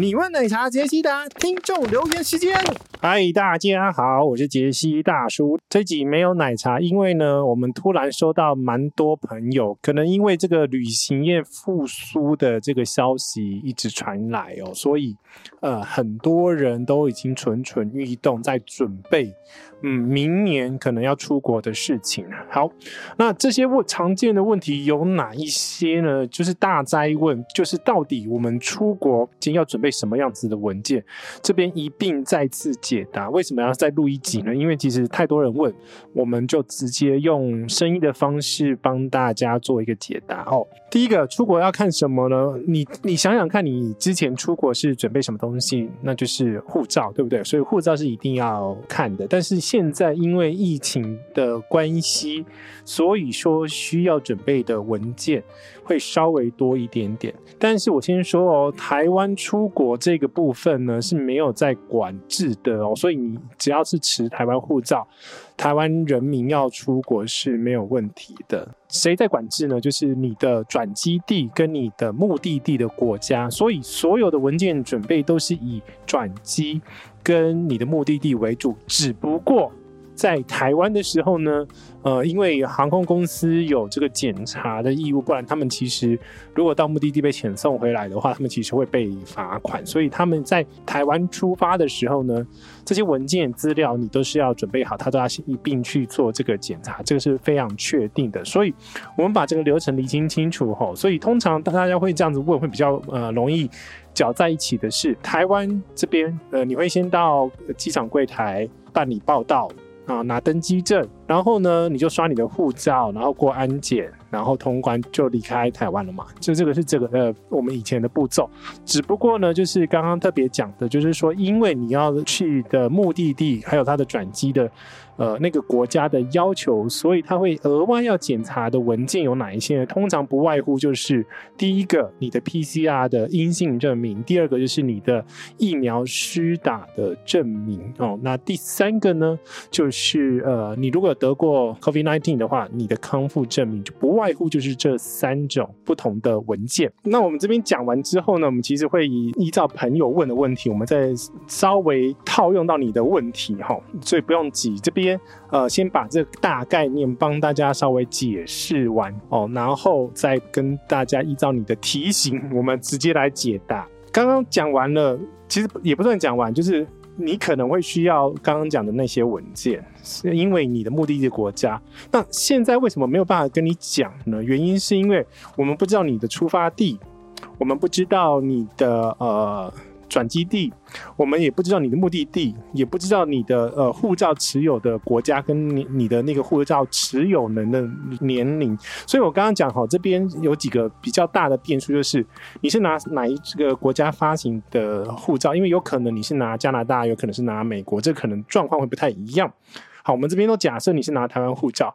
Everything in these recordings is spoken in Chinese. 你问奶茶杰西达听众留言时间。嗨，大家好，我是杰西大叔。这集没有奶茶，因为呢，我们突然收到蛮多朋友，可能因为这个旅行业复苏的这个消息一直传来哦，所以很多人都已经蠢蠢欲动，在准备明年可能要出国的事情。好，那这些常见的问题有哪一些呢？就是大哉问，就是到底我们出国今天要准备什么样子的文件？这边一并再次解答。为什么要再录一集呢？因为其实太多人问，我们就直接用声音的方式帮大家做一个解答哦。第一个，出国要看什么呢？你想想看，你之前出国是准备什么东西？那就是护照，对不对？所以护照是一定要看的。但是现在因为疫情的关系，所以说需要准备的文件会稍微多一点点。但是我先说哦，台湾出国这个部分呢是没有在管制的哦，所以你只要是持台湾护照，台湾人民要出国是没有问题的。谁在管制呢？就是你的转机地跟你的目的地的国家，所以所有的文件准备都是以转机跟你的目的地为主。只不过在台湾的时候呢，因为航空公司有这个检查的义务，不然他们其实如果到目的地被遣送回来的话，他们其实会被罚款。所以他们在台湾出发的时候呢，这些文件资料你都是要准备好，他都要一并去做这个检查，这个是非常确定的。所以我们把这个流程厘清清楚后，所以通常大家会这样子问，会比较容易搅在一起的是，台湾这边你会先到机场柜台办理报到。拿登机证，然后呢你就刷你的护照，然后过安检，然后通关就离开台湾了嘛。就这个是我们以前的步骤。只不过呢，就是刚刚特别讲的，就是说因为你要去的目的地还有它的转机的那个国家的要求，所以它会额外要检查的文件有哪一些呢？通常不外乎就是第一个你的 PCR 的阴性证明，第二个就是你的疫苗施打的证明哦。那第三个呢，就是你如果有得过 covid-19 的话，你的康复证明，就不外乎就是这三种不同的文件。那我们这边讲完之后呢，我们其实会依照朋友问的问题，我们再稍微套用到你的问题哦，所以不用急，这边先把这个大概念帮大家稍微解释完哦，然后再跟大家依照你的题型，我们直接来解答。刚刚讲完了，其实也不算讲完，就是你可能会需要刚刚讲的那些文件，是因为你的目的地国家。那现在为什么没有办法跟你讲呢？原因是因为我们不知道你的出发地，我们不知道你的转机地，我们也不知道你的目的地，也不知道你的护照持有的国家跟 你的那个护照持有人的年龄。所以我刚刚讲好，这边有几个比较大的变数，就是你是拿哪一个国家发行的护照，因为有可能你是拿加拿大，有可能是拿美国，这可能状况会不太一样。好，我们这边都假设你是拿台湾护照，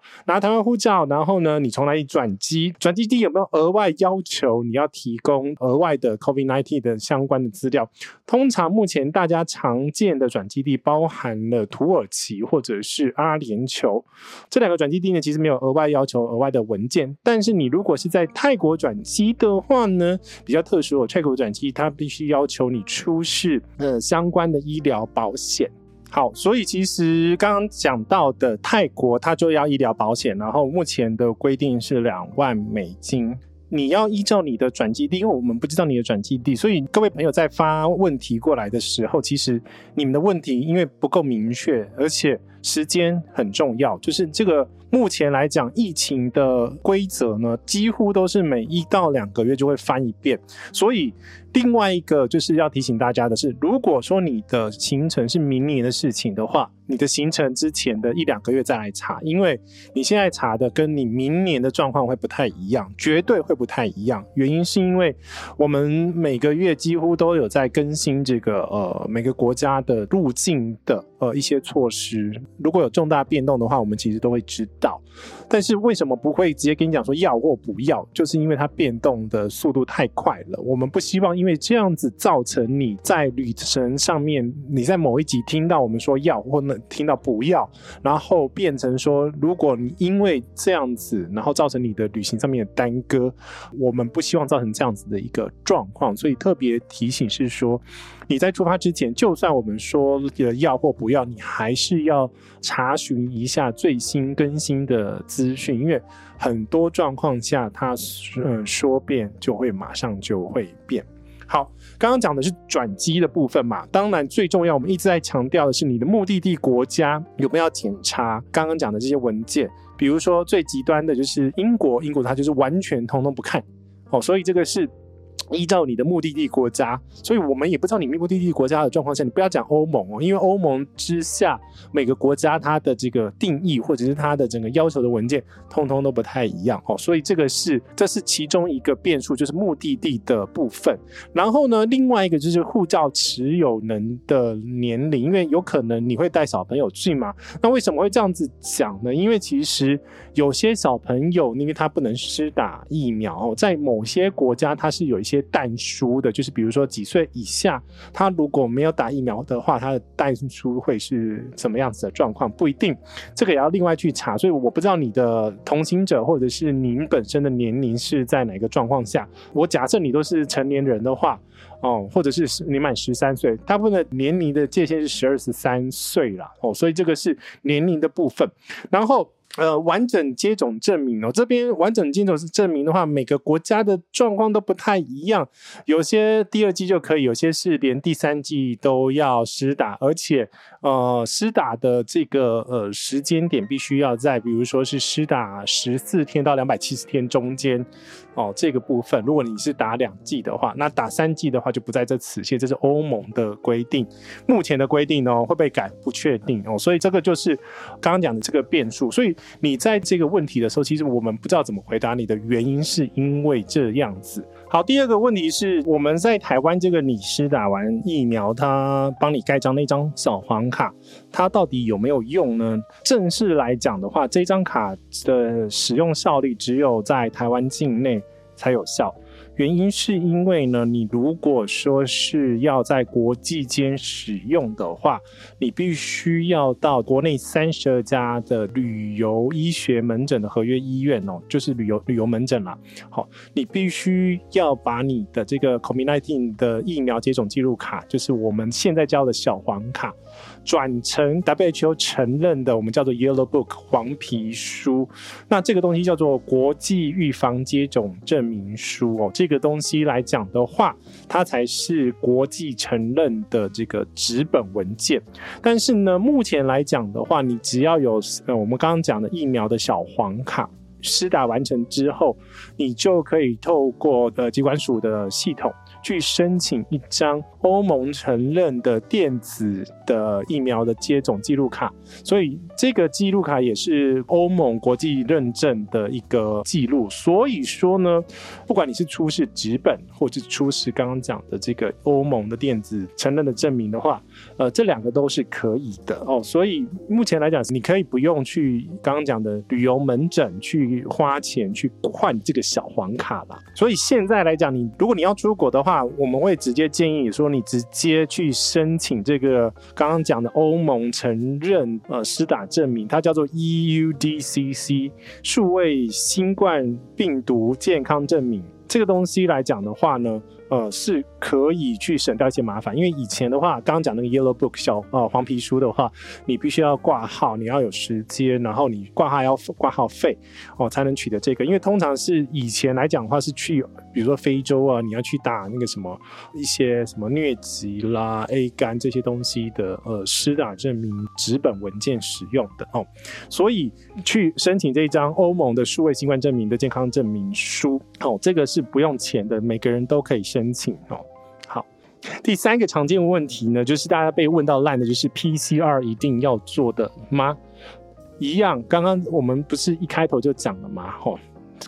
然后呢，你从哪里转机？转机地有没有额外要求你要提供额外的 COVID-19 的相关的资料？通常目前大家常见的转机地包含了土耳其或者是阿联酋，这两个转机地呢，其实没有额外要求额外的文件。但是你如果是在泰国转机的话呢，比较特殊，泰国转机它必须要求你出示相关的医疗保险。好，所以其实刚刚讲到的泰国，它就要医疗保险，然后目前的规定是$20,000。你要依照你的转机地，因为我们不知道你的转机地，所以各位朋友在发问题过来的时候，其实你们的问题因为不够明确，而且时间很重要。就是这个目前来讲，疫情的规则呢，几乎都是每1到2个月就会翻一遍。所以另外一个就是要提醒大家的是，如果说你的行程是明年的事情的话，你的行程之前的1-2个月再来查，因为你现在查的跟你明年的状况会不太一样，绝对会不太一样。原因是因为我们每个月几乎都有在更新这个每个国家的入境的一些措施，如果有重大变动的话，我们其实都会知道。但是为什么不会直接跟你讲说要或不要，就是因为它变动的速度太快了，我们不希望因因为这样子造成你在旅程上面，你在某一集听到我们说要或听到不要，然后变成说如果你因为这样子然后造成你的旅行上面的耽搁，我们不希望造成这样子的一个状况。所以特别提醒是说，你在出发之前，就算我们说要或不要，你还是要查询一下最新更新的资讯，因为很多状况下它说变就会马上就会变。好，刚刚讲的是转机的部分嘛，当然最重要我们一直在强调的是你的目的地国家有没有检查刚刚讲的这些文件。比如说最极端的就是英国它就是完全统统不看，所以这个是依照你的目的地国家，所以我们也不知道你目的地国家的状况下，你不要讲欧盟，因为欧盟之下每个国家它的这个定义或者是它的整个要求的文件通通都不太一样，所以这是其中一个变数，就是目的地的部分。然后呢，另外一个就是护照持有人的年龄，因为有可能你会带小朋友去嘛。那为什么会这样子讲呢？因为其实有些小朋友因为他不能施打疫苗，在某些国家它是有一些但书的，就是比如说几岁以下他如果没有打疫苗的话，他的但书会是什么样子的状况不一定，这个也要另外去查。所以我不知道你的同行者或者是您本身的年龄是在哪个状况下，我假设你都是成年人的话，或者是你满13岁，大部分的年龄的界限是12-13岁啦，所以这个是年龄的部分。然后完整接种证明，这边完整接种证明的话，每个国家的状况都不太一样，有些第2剂就可以，有些是连第3剂都要施打，而且施打的这个时间点必须要在比如说是施打14天到270天中间，这个部分。如果你是打2剂的话，那打3剂的话就不在这此限，这是欧盟的规定，目前的规定，会不会改不确定，所以这个就是刚刚讲的这个变数。所以你在这个问题的时候，其实我们不知道怎么回答你的原因是因为这样子。好，第二个问题是我们在台湾这个你施打完疫苗，他帮你盖章那张小黄卡，它到底有没有用呢？正式来讲的话，这张卡的使用效力只有在台湾境内才有效，原因是因为呢，你如果说是要在国际间使用的话，你必须要到国内32家的旅游医学门诊的合约医院，就是旅游门诊啦。好，你必须要把你的这个 COVID-19 的疫苗接种记录卡，就是我们现在叫的小黄卡，转成 WHO 承认的我们叫做 Yellow Book 黄皮书。那这个东西叫做国际预防接种证明书，这个东西来讲的话，它才是国际承认的这个纸本文件。但是呢，目前来讲的话，你只要有我们刚刚讲的疫苗的小黄卡施打完成之后，你就可以透过疾管署的系统去申请一张欧盟承认的电子的疫苗的接种记录卡，所以这个记录卡也是欧盟国际认证的一个记录。所以说呢，不管你是出示纸本或是出示刚刚讲的这个欧盟的电子承认的证明的话，这两个都是可以的，所以目前来讲你可以不用去刚刚讲的旅游门诊去花钱去换这个小黄卡啦。所以现在来讲，你如果你要出国的话，我们会直接建议你说你直接去申请这个刚刚讲的欧盟承认施打证明，它叫做 EUDCC 数位新冠病毒健康证明。这个东西来讲的话呢是可以去省掉一些麻烦，因为以前的话刚刚讲那个 Yellow Book 小黄皮书的话，你必须要挂号，你要有时间，然后你挂号要挂号费，才能取得这个。因为通常是以前来讲的话是去比如说非洲啊，你要去打那个什么一些什么疟疾啦 A 肝这些东西的施打证明纸本文件使用的，所以去申请这一张欧盟的数位新冠证明的健康证明书，这个是不用钱的，每个人都可以申请。好，第三个常见的问题呢，就是大家被问到烂的，就是 PCR 一定要做的吗？一样，刚刚我们不是一开头就讲了嘛，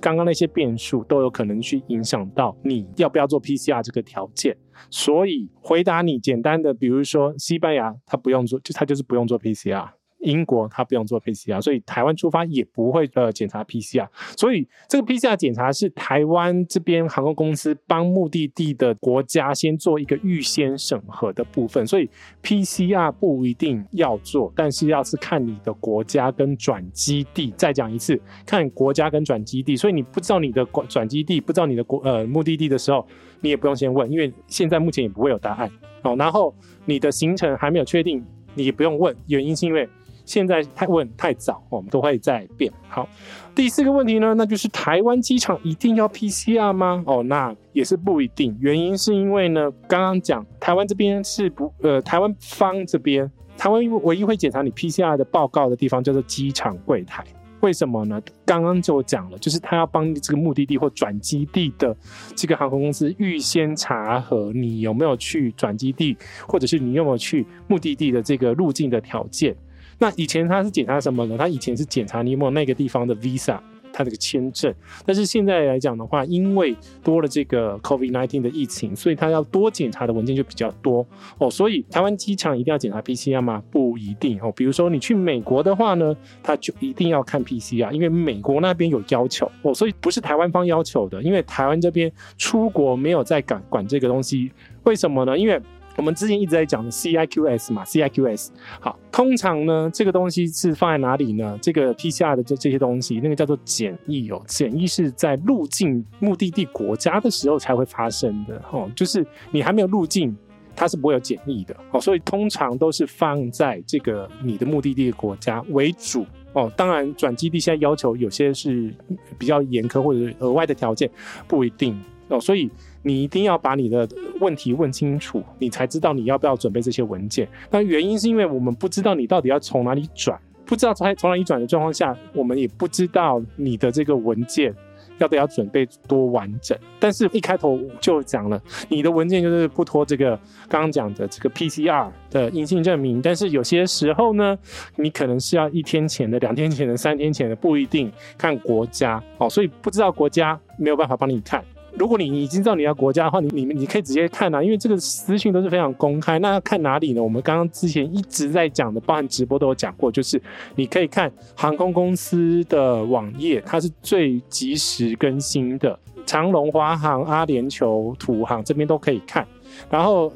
刚刚那些变数都有可能去影响到你要不要做 PCR 这个条件。所以回答你简单的，比如说西班牙他不用做，他就是不用做 PCR，英国它不用做 PCR， 所以台湾出发也不会检查 PCR， 所以这个 PCR 检查是台湾这边航空公司帮目的地的国家先做一个预先审核的部分，所以 PCR 不一定要做，但是要是看你的国家跟转基地，再讲一次，看国家跟转基地，所以你不知道你的转基地，不知道你的目的地的时候，你也不用先问，因为现在目前也不会有答案哦。然后你的行程还没有确定，你也不用问，原因是因为现在问太早，我们都会再变。好，第四个问题呢，那就是台湾机场一定要 PCR 吗？哦，那也是不一定，原因是因为呢，刚刚讲台湾这边是不台湾方这边，台湾唯一会检查你 PCR 的报告的地方叫做机场柜台。为什么呢？刚刚就讲了，就是他要帮这个目的地或转基地的这个航空公司预先查核你有没有去转基地，或者是你有没有去目的地的这个入境的条件。那以前他是检查什么呢？他以前是检查你有没有那个地方的 Visa， 他这个签证。但是现在来讲的话，因为多了这个 COVID-19 的疫情，所以他要多检查的文件就比较多哦。所以台湾机场一定要检查 PCR 吗？不一定哦。比如说你去美国的话呢，他就一定要看 PCR， 因为美国那边有要求哦，所以不是台湾方要求的，因为台湾这边出国没有在管这个东西。为什么呢？因为我们之前一直在讲的 CIQS 嘛 ，CIQS 好，通常呢这个东西是放在哪里呢？这个 PCR 的这些东西，那个叫做检疫哦，检疫是在入境目的地国家的时候才会发生的哦，就是你还没有入境，它是不会有检疫的哦，所以通常都是放在这个你的目的地的国家为主。哦，当然转基地现在要求有些是比较严苛或者额外的条件，不一定哦，所以你一定要把你的问题问清楚，你才知道你要不要准备这些文件。那原因是因为我们不知道你到底要从哪里转，不知道从哪里转的状况下，我们也不知道你的这个文件到底要准备多完整。但是一开头就讲了，你的文件就是不脱这个刚刚讲的这个 PCR 的阴性证明，但是有些时候呢，你可能是要1天前的、2天前的、3天前的，不一定，看国家哦，所以不知道国家没有办法帮你看。如果你已经知道你要国家的话，你可以直接看啊，因为这个资讯都是非常公开。那要看哪里呢？我们刚刚之前一直在讲的，包含直播都有讲过，就是你可以看航空公司的网页，它是最及时更新的，长荣、华航、阿联酋、土航这边都可以看。然后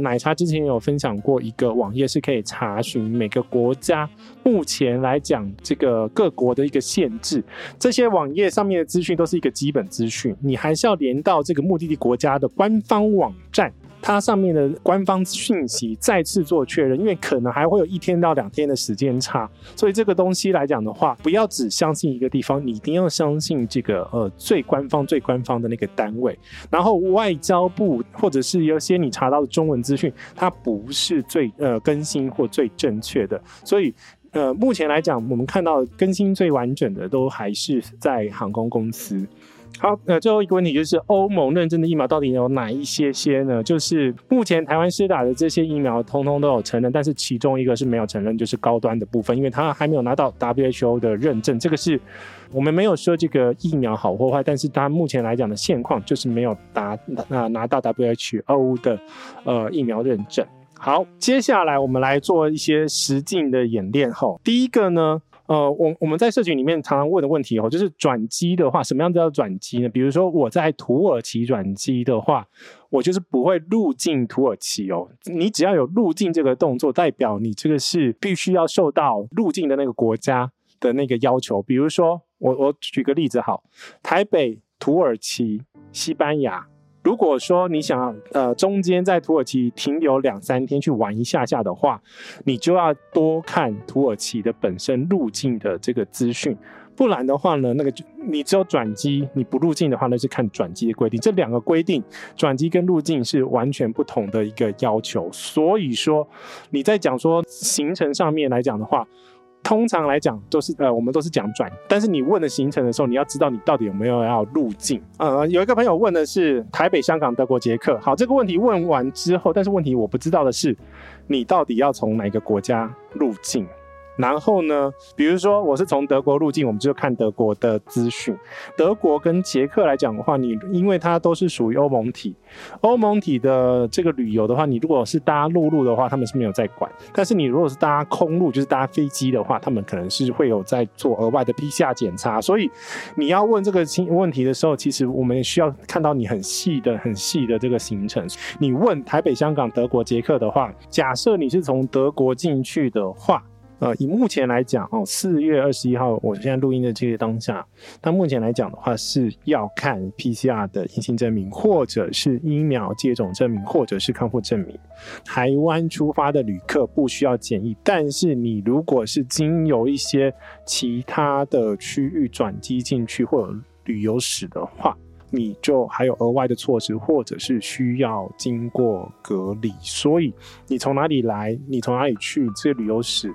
奶茶之前有分享过一个网页，是可以查询每个国家目前来讲这个各国的一个限制，这些网页上面的资讯都是一个基本资讯，你还是要连到这个目的地国家的官方网站，它上面的官方讯息再次做确认，因为可能还会有1天到2天的时间差，所以这个东西来讲的话，不要只相信一个地方，你一定要相信这个最官方的那个单位。然后外交部或者是有些你查到的中文资讯，它不是最更新或最正确的，所以目前来讲，我们看到更新最完整的都还是在航空公司。好，最后一个问题就是欧盟认证的疫苗到底有哪一些呢？就是目前台湾施打的这些疫苗通通都有承认，但是其中一个是没有承认，就是高端的部分，因为它还没有拿到 WHO 的认证。这个是我们没有说这个疫苗好或坏，但是它目前来讲的现况就是没有 拿到 WHO 的疫苗认证。好，接下来我们来做一些实境的演练。第一个呢，我们在社群里面常常问的问题哦，就是转机的话，什么样叫转机呢？比如说我在土耳其转机的话，我就是不会入境土耳其哦。你只要有入境这个动作，代表你这个是必须要受到入境的那个国家的那个要求。比如说我举个例子好，台北、土耳其、西班牙。如果说你想中间在土耳其停留2-3天去玩一下的话，你就要多看土耳其的本身入境的这个资讯，不然的话呢，那个你只有转机，你不入境的话，那是看转机的规定。这两个规定，转机跟入境是完全不同的一个要求。所以说你在讲说行程上面来讲的话，通常来讲都是我们都是讲转，但是你问的行程的时候，你要知道你到底有没有要入境。有一个朋友问的是台北、香港、德国、捷克。好，这个问题问完之后，但是问题我不知道的是，你到底要从哪个国家入境？然后呢，比如说我是从德国入境，我们就看德国的资讯。德国跟捷克来讲的话，你因为它都是属于欧盟体，欧盟体的这个旅游的话，你如果是搭陆路的话，他们是没有在管，但是你如果是搭空路，就是搭飞机的话，他们可能是会有在做额外的 PCR 检查。所以你要问这个问题的时候，其实我们需要看到你很细的这个行程。你问台北、香港、德国、捷克的话，假设你是从德国进去的话，以目前来讲哦，4月21号我现在录音的这个当下，那目前来讲的话是要看 PCR 的阴性证明，或者是疫苗接种证明，或者是康复证明。台湾出发的旅客不需要检疫，但是你如果是经由一些其他的区域转机进去或者旅游史的话，你就还有额外的措施，或者是需要经过隔离。所以你从哪里来，你从哪里去，这个旅游史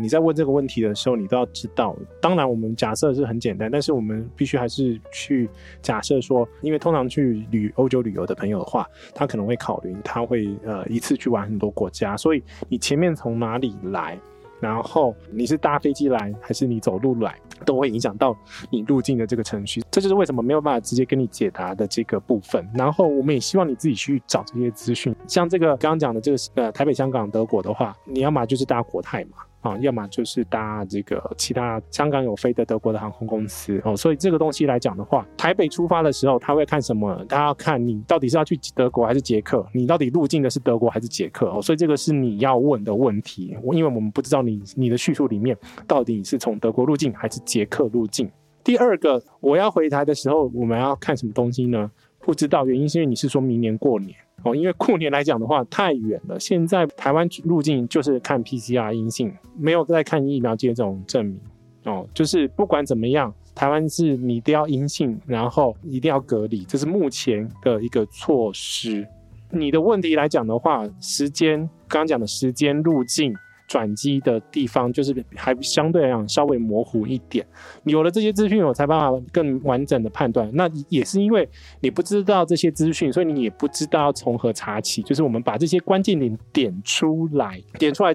你在问这个问题的时候，你都要知道。当然我们假设是很简单，但是我们必须还是去假设说，因为通常去欧洲旅游的朋友的话，他可能会考虑他会一次去玩很多国家，所以你前面从哪里来，然后你是搭飞机来还是你走路来，都会影响到你入境的这个程序。这就是为什么没有办法直接跟你解答的这个部分。然后我们也希望你自己去找这些资讯，像这个刚刚讲的这个台北、香港、德国的话，你要嘛就是搭国泰嘛，要么就是搭这个其他香港有飞的德国的航空公司所以这个东西来讲的话，台北出发的时候他会看什么？他要看你到底是要去德国还是捷克，你到底入境的是德国还是捷克所以这个是你要问的问题，因为我们不知道你的叙述里面到底是从德国入境还是捷克入境。第二个，我要回台的时候我们要看什么东西呢？不知道，原因是因为你是说明年过年因为过年来讲的话太远了，现在台湾入境就是看 PCR 阴性，没有在看疫苗接种证明就是不管怎么样，台湾是你一定要阴性，然后一定要隔离，这是目前的一个措施。你的问题来讲的话，时间，刚刚讲的时间、入境、转机的地方，就是还相对来讲稍微模糊一点。有了这些资讯，我才办法更完整的判断。那也是因为你不知道这些资讯，所以你也不知道从何查起。就是我们把这些关键点点出来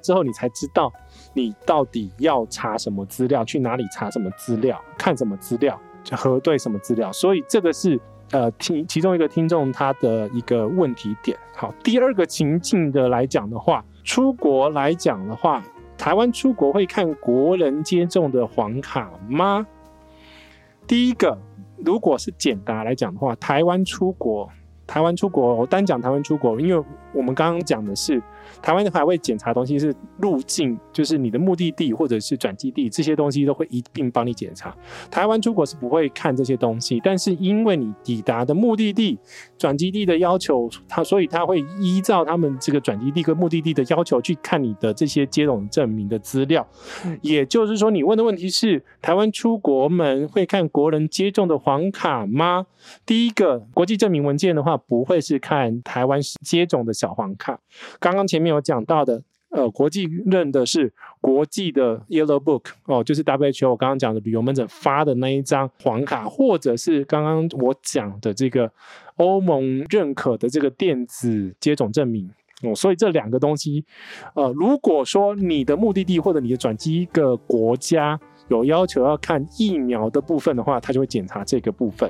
之后，你才知道你到底要查什么资料，去哪里查什么资料，看什么资料，核对什么资料。所以这个是其中一个听众他的一个问题点。好，第二个情境的来讲的话，出国来讲的话，台湾出国会看国人接种的黄卡吗？第一个，如果是简答来讲的话，台湾出国，我单讲台湾出国，因为我们刚刚讲的是台湾还会检查的东西是入境，就是你的目的地或者是转机地，这些东西都会一并帮你检查。台湾出国是不会看这些东西，但是因为你抵达的目的地、转机地的要求，所以他会依照他们这个转机地跟目的地的要求去看你的这些接种证明的资料。也就是说，你问的问题是台湾出国门会看国人接种的黄卡吗？第一个，国际证明文件的话，不会是看台湾接种的小黄卡。刚刚前面有讲到的国际认的是国际的 Yellow Book 就是 WHO 我刚刚讲的旅游门诊发的那一张黄卡，或者是刚刚我讲的这个欧盟认可的这个电子接种证明所以这两个东西如果说你的目的地或者你的转机一个国家有要求要看疫苗的部分的话，它就会检查这个部分。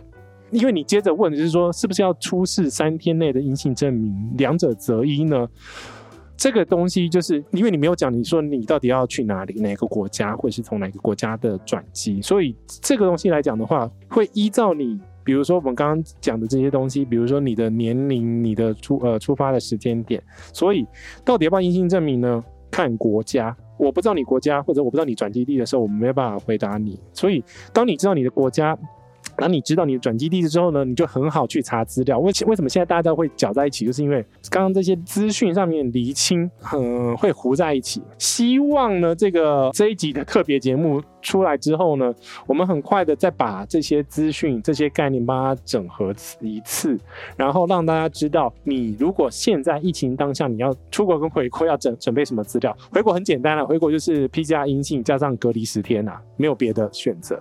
因为你接着问的就是说，是不是要出示3天内的阴性证明，两者择一呢？这个东西就是因为你没有讲，你说你到底要去哪里，哪个国家，或者是从哪个国家的转机，所以这个东西来讲的话，会依照你，比如说我们刚刚讲的这些东西，比如说你的年龄、你的出发的时间点，所以到底要不要阴性证明呢？看国家。我不知道你国家，或者我不知道你转机地的时候，我们没有办法回答你。所以当你知道你的国家，那你知道你的转机地之后呢，你就很好去查资料。为什么现在大家会搅在一起，就是因为刚刚这些资讯上面厘清会糊在一起。希望呢这一集的特别节目出来之后呢，我们很快的再把这些资讯、这些概念把它整合一次，然后让大家知道，你如果现在疫情当下你要出国跟回国要准备什么资料。回国很简单了，回国就是 PCR 阴性加上隔离10天啊，没有别的选择。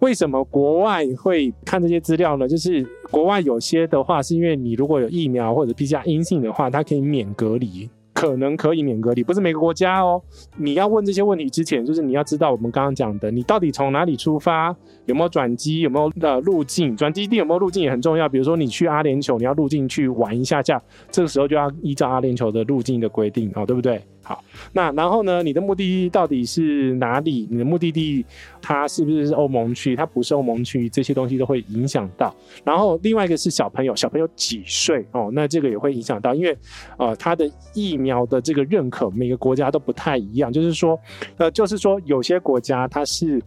为什么国外会看这些资料呢？就是国外有些的话，是因为你如果有疫苗或者 PCR 阴性的话，它可以免隔离。可能可以免隔离，不是每个国家哦。你要问这些问题之前，就是你要知道我们刚刚讲的，你到底从哪里出发，有没有转机，有没有路径，转机地有没有路径也很重要。比如说你去阿联酋，你要路径去玩一下下，这个时候就要依照阿联酋的路径的规定，哦，对不对？好，那然后呢，你的目的地到底是哪里？你的目的地它是不是欧盟区？它不是欧盟区，这些东西都会影响到。然后另外一个是小朋友，小朋友几岁哦？那这个也会影响到，因为他的疫苗的这个认可每个国家都不太一样，就是说有些国家它是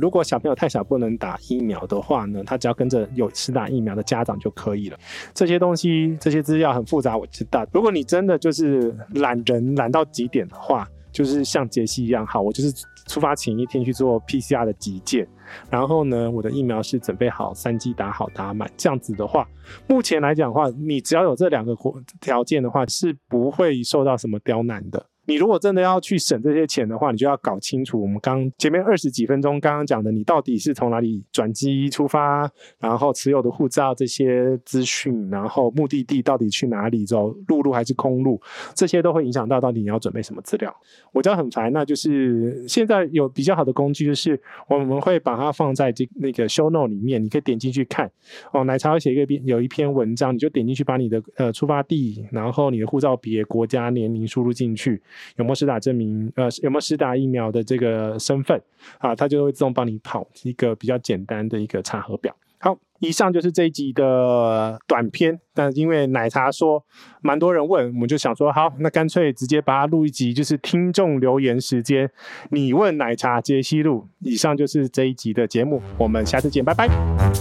如果小朋友太小不能打疫苗的话呢，他只要跟着有施打疫苗的家长就可以了。这些东西这些资料很复杂，我知道。如果你真的就是懒人懒到极点的话，就是像杰西一样，好，我就是出发前一天去做 PCR 的急件，然后呢，我的疫苗是准备好，3剂打好打满，这样子的话，目前来讲的话，你只要有这两个条件的话，是不会受到什么刁难的。你如果真的要去省这些钱的话，你就要搞清楚我们刚前面20几分钟刚刚讲的，你到底是从哪里转机出发，然后持有的护照这些资讯，然后目的地到底去哪里走，陆路还是空路，这些都会影响到底你要准备什么资料。我知道很烦，那就是现在有比较好的工具，就是我们会把它放在那个 show note 里面，你可以点进去看。哦，奶茶会写有一篇文章，你就点进去把你的出发地，然后你的护照别国家年龄输入进去。有没有施打证明有没有施打疫苗的这个身份啊，它就会自动帮你跑一个比较简单的一个查核表。好，以上就是这一集的短篇，但因为奶茶说蛮多人问，我们就想说好，那干脆直接把它录一集，就是听众留言时间，你问奶茶杰西录。以上就是这一集的节目，我们下次见，拜拜。